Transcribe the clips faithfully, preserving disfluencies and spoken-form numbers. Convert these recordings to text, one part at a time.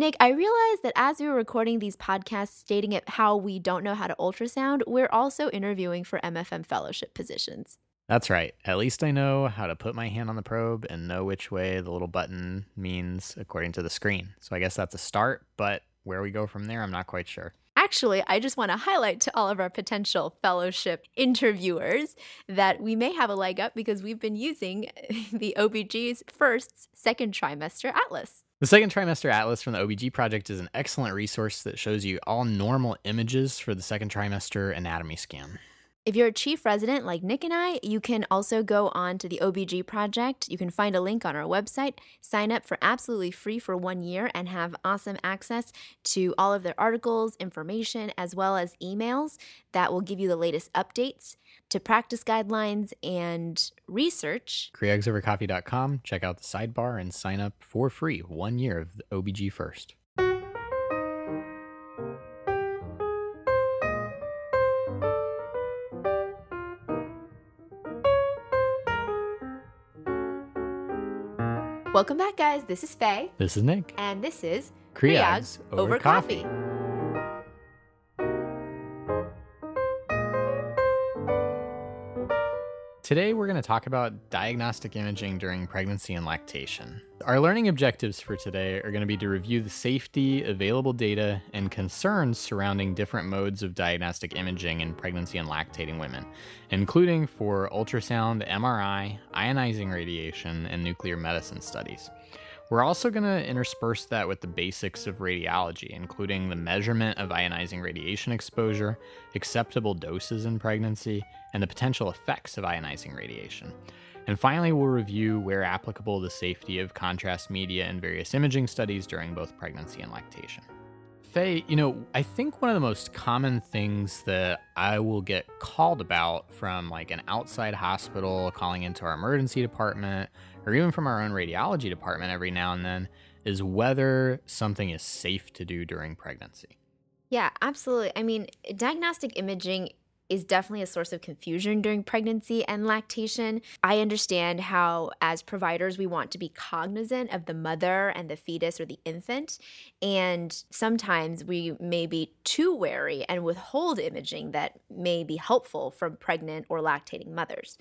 Nick, I realized that as we were recording these podcasts stating it how we don't know how to ultrasound, we're also interviewing for M F M fellowship positions. That's right. At least I know how to put my hand on the probe and know which way the little button means according to the screen. So I guess that's a start, but where we go from there, I'm not quite sure. Actually, I just want to highlight to all of our potential fellowship interviewers that we may have a leg up because we've been using the O B G's first second trimester atlas. The second trimester atlas from the O B G project is an excellent resource that shows you all normal images for the second trimester anatomy scan. If you're a chief resident like Nick and I, you can also go on to the O B G project. You can find a link on our website, sign up for absolutely free for one year, and have awesome access to all of their articles, information, as well as emails that will give you the latest updates to practice guidelines and research. Creogs over coffee dot com. Check out the sidebar and sign up for free one year of the O B G first. Welcome back, guys. This is Faye. This is Nick. And this is Creogs Over, over Coffee. Coffee. Today, we're going to talk about diagnostic imaging during pregnancy and lactation. Our learning objectives for today are going to be to review the safety, available data, and concerns surrounding different modes of diagnostic imaging in pregnancy and lactating women, including for ultrasound, M R I, ionizing radiation, and nuclear medicine studies. We're also going to intersperse that with the basics of radiology, including the measurement of ionizing radiation exposure, acceptable doses in pregnancy, and the potential effects of ionizing radiation. And finally, we'll review, where applicable, the safety of contrast media and various imaging studies during both pregnancy and lactation. Faye, you know, I think one of the most common things that I will get called about from like an outside hospital calling into our emergency department, or even from our own radiology department every now and then, is whether something is safe to do during pregnancy. Yeah, absolutely. I mean, diagnostic imaging is definitely a source of confusion during pregnancy and lactation. I understand how, as providers, we want to be cognizant of the mother and the fetus or the infant, and sometimes we may be too wary and withhold imaging that may be helpful from pregnant or lactating mothers.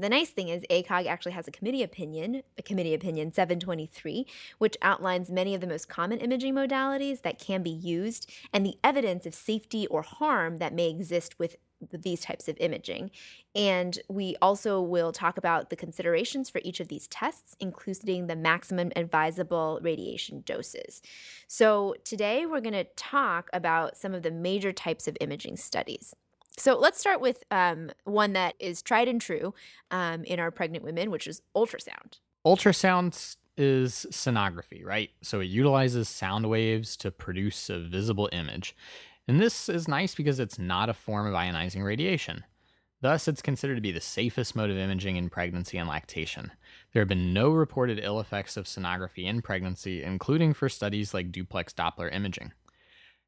The nice thing is A C O G actually has a committee opinion, a committee opinion seven twenty-three, which outlines many of the most common imaging modalities that can be used and the evidence of safety or harm that may exist with these types of imaging. And we also will talk about the considerations for each of these tests, including the maximum advisable radiation doses. So today we're going to talk about some of the major types of imaging studies. So let's start with um, one that is tried and true um, in our pregnant women, which is ultrasound. Ultrasound is sonography, right? So it utilizes sound waves to produce a visible image. And this is nice because it's not a form of ionizing radiation. Thus, it's considered to be the safest mode of imaging in pregnancy and lactation. There have been no reported ill effects of sonography in pregnancy, including for studies like duplex Doppler imaging.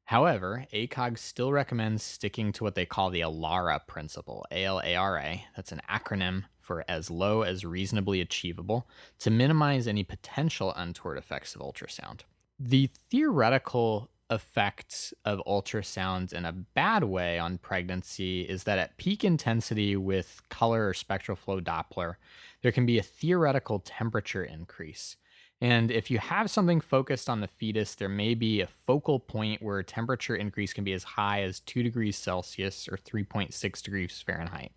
However, A C O G still recommends sticking to what they call the ALARA principle, A L A R A. That's an acronym for as low as reasonably achievable, to minimize any potential untoward effects of ultrasound. The theoretical effects of ultrasound in a bad way on pregnancy is that at peak intensity with color or spectral flow Doppler, there can be a theoretical temperature increase. And if you have something focused on the fetus, there may be a focal point where temperature increase can be as high as two degrees Celsius or three point six degrees Fahrenheit.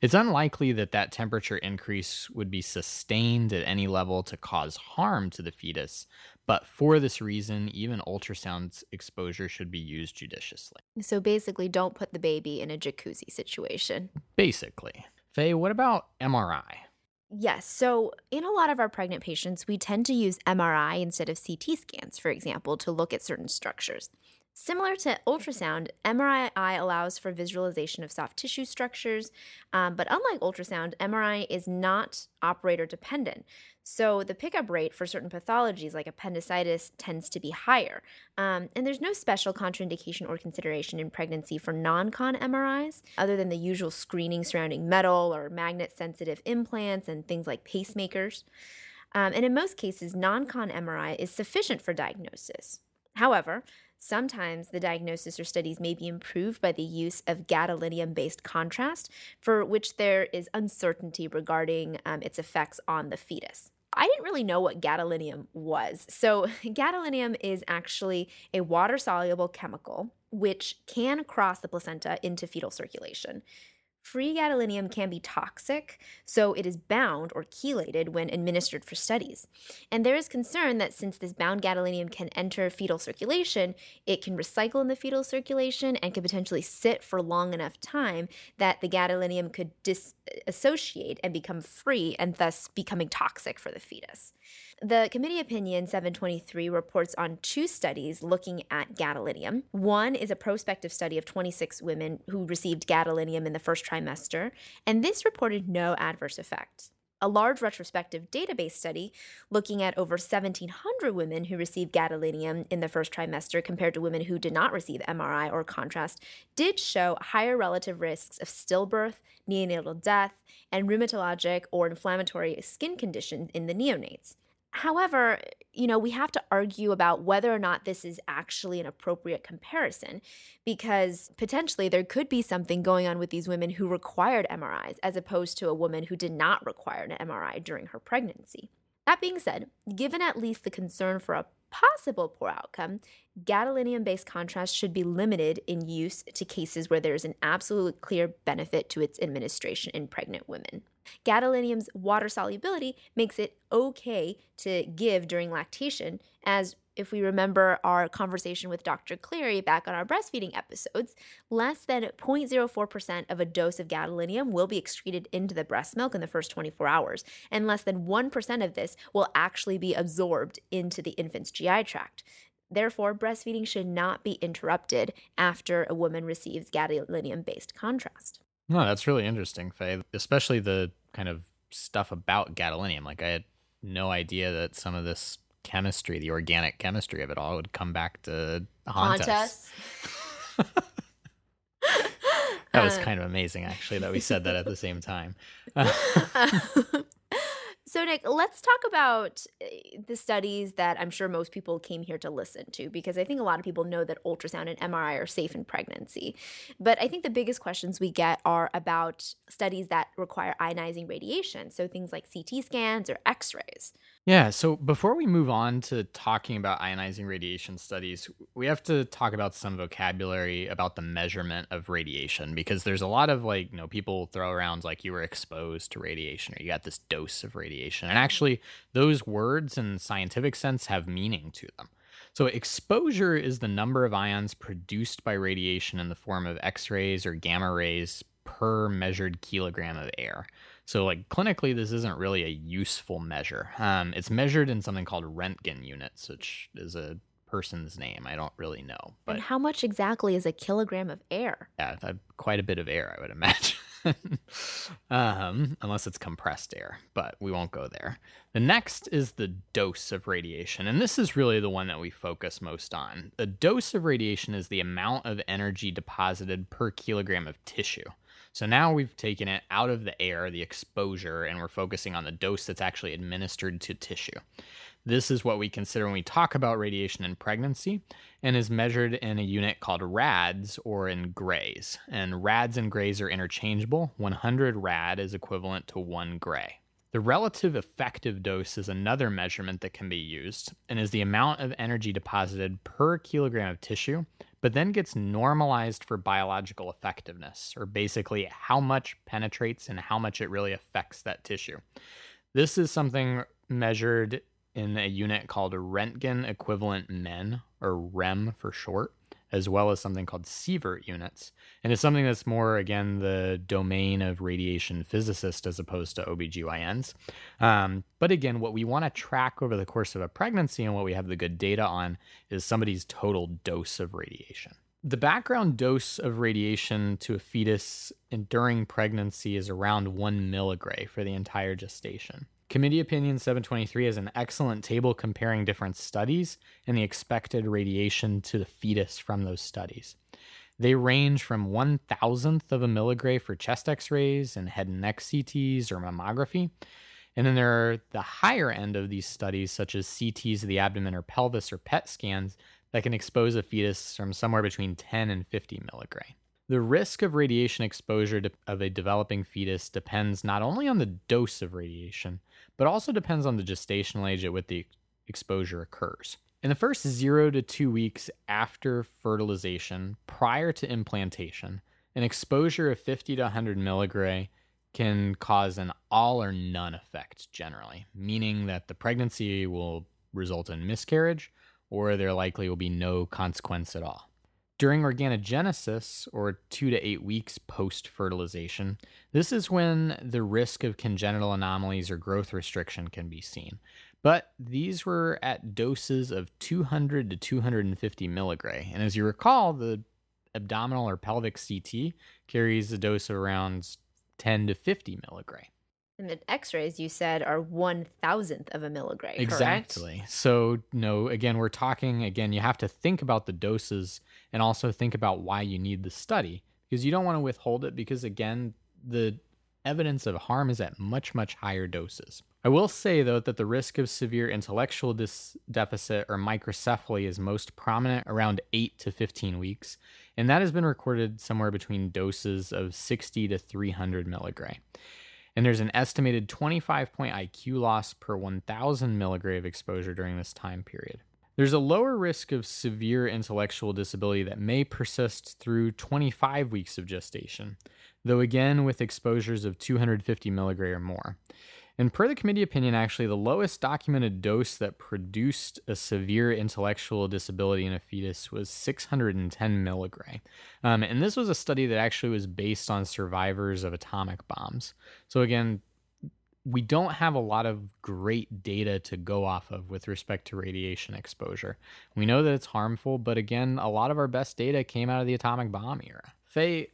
It's unlikely that that temperature increase would be sustained at any level to cause harm to the fetus. But for this reason, even ultrasound exposure should be used judiciously. So basically, don't put the baby in a jacuzzi situation. Basically. Faye, what about M R I? Yes. So in a lot of our pregnant patients, we tend to use M R I instead of C T scans, for example, to look at certain structures. Similar to ultrasound, M R I allows for visualization of soft tissue structures, um, but unlike ultrasound, M R I is not operator dependent. So the pickup rate for certain pathologies like appendicitis tends to be higher. Um, and there's no special contraindication or consideration in pregnancy for non-con M R Is other than the usual screening surrounding metal or magnet-sensitive implants and things like pacemakers. Um, and in most cases, non-con M R I is sufficient for diagnosis. However, sometimes the diagnosis or studies may be improved by the use of gadolinium-based contrast, for which there is uncertainty regarding um, its effects on the fetus. I didn't really know what gadolinium was. So gadolinium is actually a water-soluble chemical which can cross the placenta into fetal circulation. Free gadolinium can be toxic, so it is bound or chelated when administered for studies. And there is concern that since this bound gadolinium can enter fetal circulation, it can recycle in the fetal circulation and can potentially sit for long enough time that the gadolinium could disassociate and become free and thus becoming toxic for the fetus. The Committee Opinion seven twenty-three reports on two studies looking at gadolinium. One is a prospective study of twenty-six women who received gadolinium in the first trimester, and this reported no adverse effect. A large retrospective database study looking at over seventeen hundred women who received gadolinium in the first trimester compared to women who did not receive M R I or contrast did show higher relative risks of stillbirth, neonatal death, and rheumatologic or inflammatory skin conditions in the neonates. However, you know, we have to argue about whether or not this is actually an appropriate comparison, because potentially there could be something going on with these women who required M R Is as opposed to a woman who did not require an M R I during her pregnancy. That being said, given at least the concern for a possible poor outcome, gadolinium-based contrast should be limited in use to cases where there is an absolute clear benefit to its administration in pregnant women. Gadolinium's water solubility makes it okay to give during lactation, as if we remember our conversation with Doctor Cleary back on our breastfeeding episodes, less than zero point zero four percent of a dose of gadolinium will be excreted into the breast milk in the first twenty-four hours, and less than one percent of this will actually be absorbed into the infant's G I tract. Therefore, breastfeeding should not be interrupted after a woman receives gadolinium-based contrast. No, that's really interesting, Faye, especially the kind of stuff about gadolinium. Like, I had no idea that some of this chemistry, the organic chemistry of it all, would come back to haunt, haunt us. us. That was kind of amazing, actually, that we said that at the same time. So, Nick, let's talk about the studies that I'm sure most people came here to listen to, because I think a lot of people know that ultrasound and M R I are safe in pregnancy. But I think the biggest questions we get are about studies that require ionizing radiation, so things like C T scans or X-rays. Yeah, so before we move on to talking about ionizing radiation studies, we have to talk about some vocabulary about the measurement of radiation, because there's a lot of, like, you know, people throw around like you were exposed to radiation or you got this dose of radiation. And actually, those words in scientific sense have meaning to them. So exposure is the number of ions produced by radiation in the form of X-rays or gamma rays per measured kilogram of air. So, like, clinically, this isn't really a useful measure. Um, it's measured in something called Röntgen units, which is a person's name. I don't really know. But, and how much exactly is a kilogram of air? Yeah, quite a bit of air, I would imagine. um, unless it's compressed air, but we won't go there. The next is the dose of radiation, and this is really the one that we focus most on. A dose of radiation is the amount of energy deposited per kilogram of tissue. So now we've taken it out of the air, the exposure, and we're focusing on the dose that's actually administered to tissue. This is what we consider when we talk about radiation in pregnancy, and is measured in a unit called rads or in grays. And rads and grays are interchangeable. one hundred rad is equivalent to one gray. The relative effective dose is another measurement that can be used, and is the amount of energy deposited per kilogram of tissue, but then gets normalized for biological effectiveness, or basically how much penetrates and how much it really affects that tissue. This is something measured in a unit called Rentgen Equivalent Men, or R E M for short, as well as something called sievert units. And it's something that's more, again, the domain of radiation physicists as opposed to O B G Y Ns. Um, but again, what we want to track over the course of a pregnancy and what we have the good data on is somebody's total dose of radiation. The background dose of radiation to a fetus during pregnancy is around one milligray for the entire gestation. Committee Opinion seven twenty-three is an excellent table comparing different studies and the expected radiation to the fetus from those studies. They range from one thousandth of a milligray for chest X-rays and head and neck C Ts or mammography. And then there are the higher end of these studies, such as C Ts of the abdomen or pelvis or P E T scans, that can expose a fetus from somewhere between ten and fifty milligray. The risk of radiation exposure to, of a developing fetus depends not only on the dose of radiation, but also depends on the gestational age at which the exposure occurs. In the first zero to two weeks after fertilization, prior to implantation, an exposure of fifty to one hundred milligray can cause an all or none effect generally, meaning that the pregnancy will result in miscarriage or there likely will be no consequence at all. During organogenesis, or two to eight weeks post-fertilization, this is when the risk of congenital anomalies or growth restriction can be seen. But these were at doses of two hundred to two hundred fifty milligray. And as you recall, the abdominal or pelvic C T carries a dose of around ten to fifty milligray. And the x-rays, you said, are one thousandth of a milligray, exactly. Correct? So, no, again, we're talking, again, you have to think about the doses and also think about why you need the study, because you don't want to withhold it because, again, the evidence of harm is at much, much higher doses. I will say, though, that the risk of severe intellectual dis- deficit or microcephaly is most prominent around eight to fifteen weeks, and that has been recorded somewhere between doses of sixty to three hundred milligray. And there's an estimated twenty-five point I Q loss per one thousand milligray of exposure during this time period. There's a lower risk of severe intellectual disability that may persist through twenty-five weeks of gestation, though again with exposures of two hundred fifty milligray or more. And per the committee opinion, actually, the lowest documented dose that produced a severe intellectual disability in a fetus was six hundred ten milligray. Um, and this was a study that actually was based on survivors of atomic bombs. So again, we don't have a lot of great data to go off of with respect to radiation exposure. We know that it's harmful, but again, a lot of our best data came out of the atomic bomb era. Faye,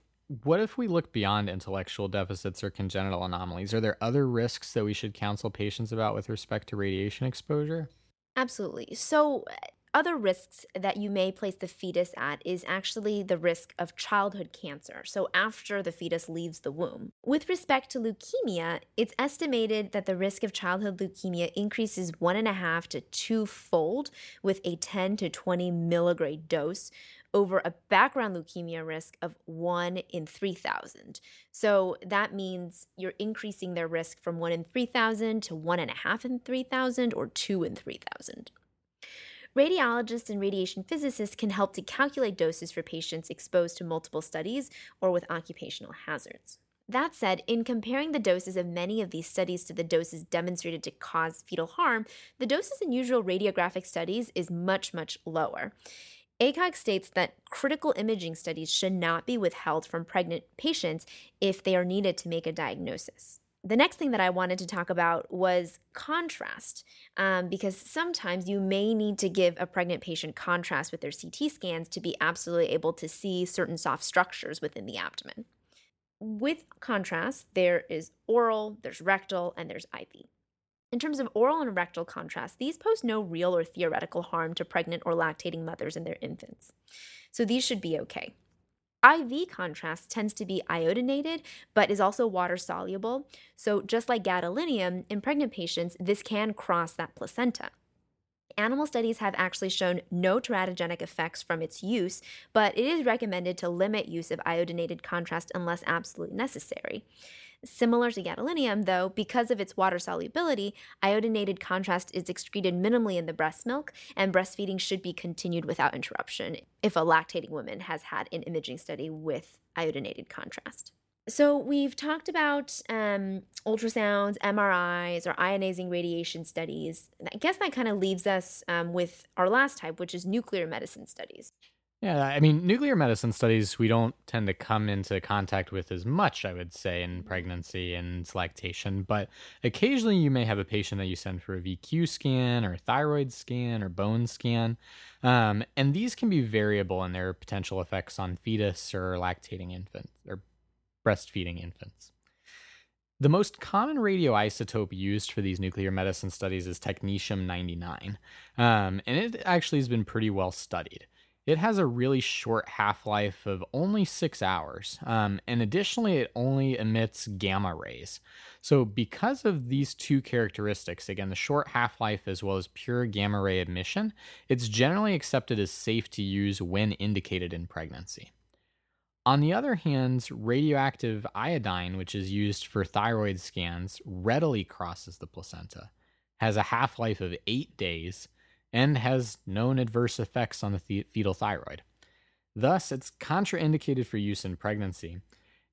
what if we look beyond intellectual deficits or congenital anomalies? Are there other risks that we should counsel patients about with respect to radiation exposure? Absolutely. So other risks that you may place the fetus at is actually the risk of childhood cancer, so after the fetus leaves the womb. With respect to leukemia, it's estimated that the risk of childhood leukemia increases one and a half to two-fold with a ten to twenty milligray dose over a background leukemia risk of one in three thousand. So that means you're increasing their risk from one in three thousand to one point five in three thousand or two in three thousand. Radiologists and radiation physicists can help to calculate doses for patients exposed to multiple studies or with occupational hazards. That said, in comparing the doses of many of these studies to the doses demonstrated to cause fetal harm, the doses in usual radiographic studies is much, much lower. ACOG states that critical imaging studies should not be withheld from pregnant patients if they are needed to make a diagnosis. The next thing that I wanted to talk about was contrast, um, because sometimes you may need to give a pregnant patient contrast with their C T scans to be absolutely able to see certain soft structures within the abdomen. With contrast, there is oral, there's rectal, and there's I V. In terms of oral and rectal contrast, these pose no real or theoretical harm to pregnant or lactating mothers and their infants, so these should be okay. I V contrast tends to be iodinated, but is also water-soluble, so just like gadolinium, in pregnant patients, this can cross that placenta. Animal studies have actually shown no teratogenic effects from its use, but it is recommended to limit use of iodinated contrast unless absolutely necessary. Similar to gadolinium, though, because of its water solubility, iodinated contrast is excreted minimally in the breast milk, and breastfeeding should be continued without interruption if a lactating woman has had an imaging study with iodinated contrast. So we've talked about um, ultrasounds, M R Is, or ionizing radiation studies. I guess that kind of leaves us um, with our last type, which is nuclear medicine studies. Yeah, I mean, nuclear medicine studies, we don't tend to come into contact with as much, I would say, in pregnancy and lactation. But occasionally you may have a patient that you send for a V Q scan or thyroid scan or bone scan. Um, and these can be variable in their potential effects on fetus or lactating infants or breastfeeding infants. The most common radioisotope used for these nuclear medicine studies is technetium ninety-nine. Um, and it actually has been pretty well studied. It has a really short half-life of only six hours. Um, and additionally, it only emits gamma rays. So because of these two characteristics, again, the short half-life as well as pure gamma ray emission, it's generally accepted as safe to use when indicated in pregnancy. On the other hand, radioactive iodine, which is used for thyroid scans, readily crosses the placenta, has a half-life of eight days, and has known adverse effects on the, the fetal thyroid. Thus, it's contraindicated for use in pregnancy,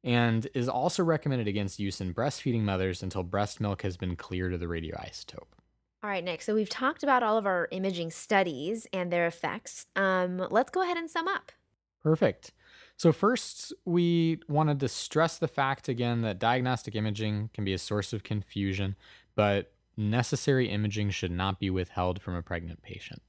and is also recommended against use in breastfeeding mothers until breast milk has been cleared of the radioisotope. All right, Nick, so we've talked about all of our imaging studies and their effects. Um, let's go ahead and sum up. Perfect. So first, we wanted to stress the fact again that diagnostic imaging can be a source of confusion, but necessary imaging should not be withheld from a pregnant patient.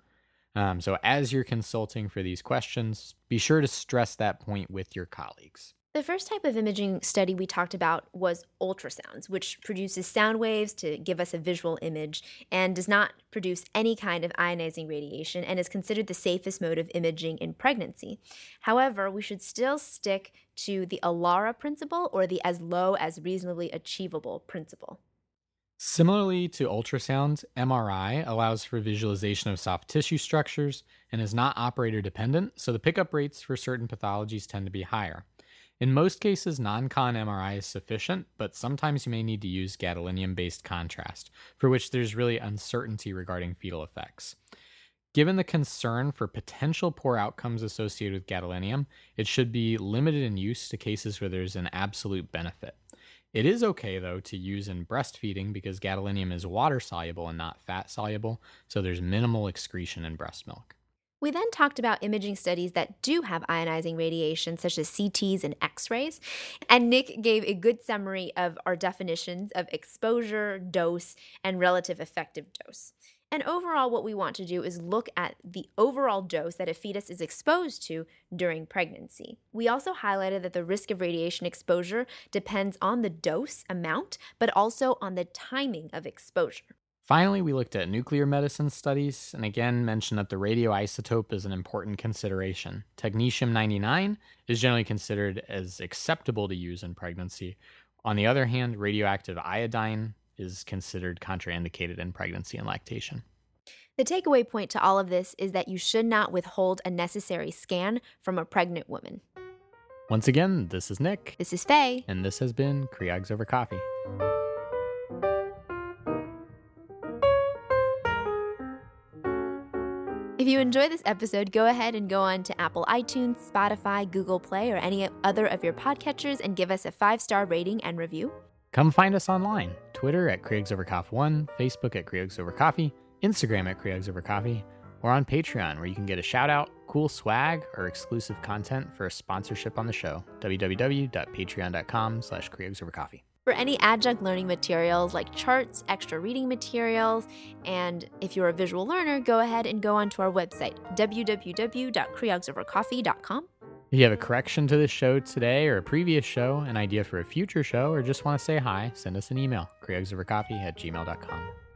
Um, so as you're consulting for these questions, be sure to stress that point with your colleagues. The first type of imaging study we talked about was ultrasounds, which produces sound waves to give us a visual image and does not produce any kind of ionizing radiation and is considered the safest mode of imaging in pregnancy. However, we should still stick to the ALARA principle, or the as low as reasonably achievable principle. Similarly to ultrasound, M R I allows for visualization of soft tissue structures and is not operator dependent, so the pickup rates for certain pathologies tend to be higher. In most cases, non-con M R I is sufficient, but sometimes you may need to use gadolinium-based contrast, for which there's really uncertainty regarding fetal effects. Given the concern for potential poor outcomes associated with gadolinium, it should be limited in use to cases where there's an absolute benefit. It is okay, though, to use in breastfeeding because gadolinium is water-soluble and not fat-soluble, so there's minimal excretion in breast milk. We then talked about imaging studies that do have ionizing radiation, such as C Ts and X-rays, and Nick gave a good summary of our definitions of exposure, dose, and relative effective dose. And overall, what we want to do is look at the overall dose that a fetus is exposed to during pregnancy. We also highlighted that the risk of radiation exposure depends on the dose amount, but also on the timing of exposure. Finally, we looked at nuclear medicine studies, and again mentioned that the radioisotope is an important consideration. Technetium ninety-nine is generally considered as acceptable to use in pregnancy. On the other hand, radioactive iodine is considered contraindicated in pregnancy and lactation. The takeaway point to all of this is that you should not withhold a necessary scan from a pregnant woman. Once again, this is Nick. This is Faye. And this has been Creogs Over Coffee. If you enjoy this episode, go ahead and go on to Apple iTunes, Spotify, Google Play, or any other of your podcatchers and give us a five-star rating and review. Come find us online, Twitter at Creogs Over Coff one, Facebook at CreogsOverCoffee, Instagram at CreogsOverCoffee, or on Patreon, where you can get a shout-out, cool swag, or exclusive content for a sponsorship on the show, www.patreon.com slash CreogsOverCoffee. For any adjunct learning materials like charts, extra reading materials, and if you're a visual learner, go ahead and go onto our website, www dot creogs over coffee dot com. If you have a correction to this show today or a previous show, an idea for a future show, or just want to say hi, send us an email, creogsovercoffee at gmail dot com.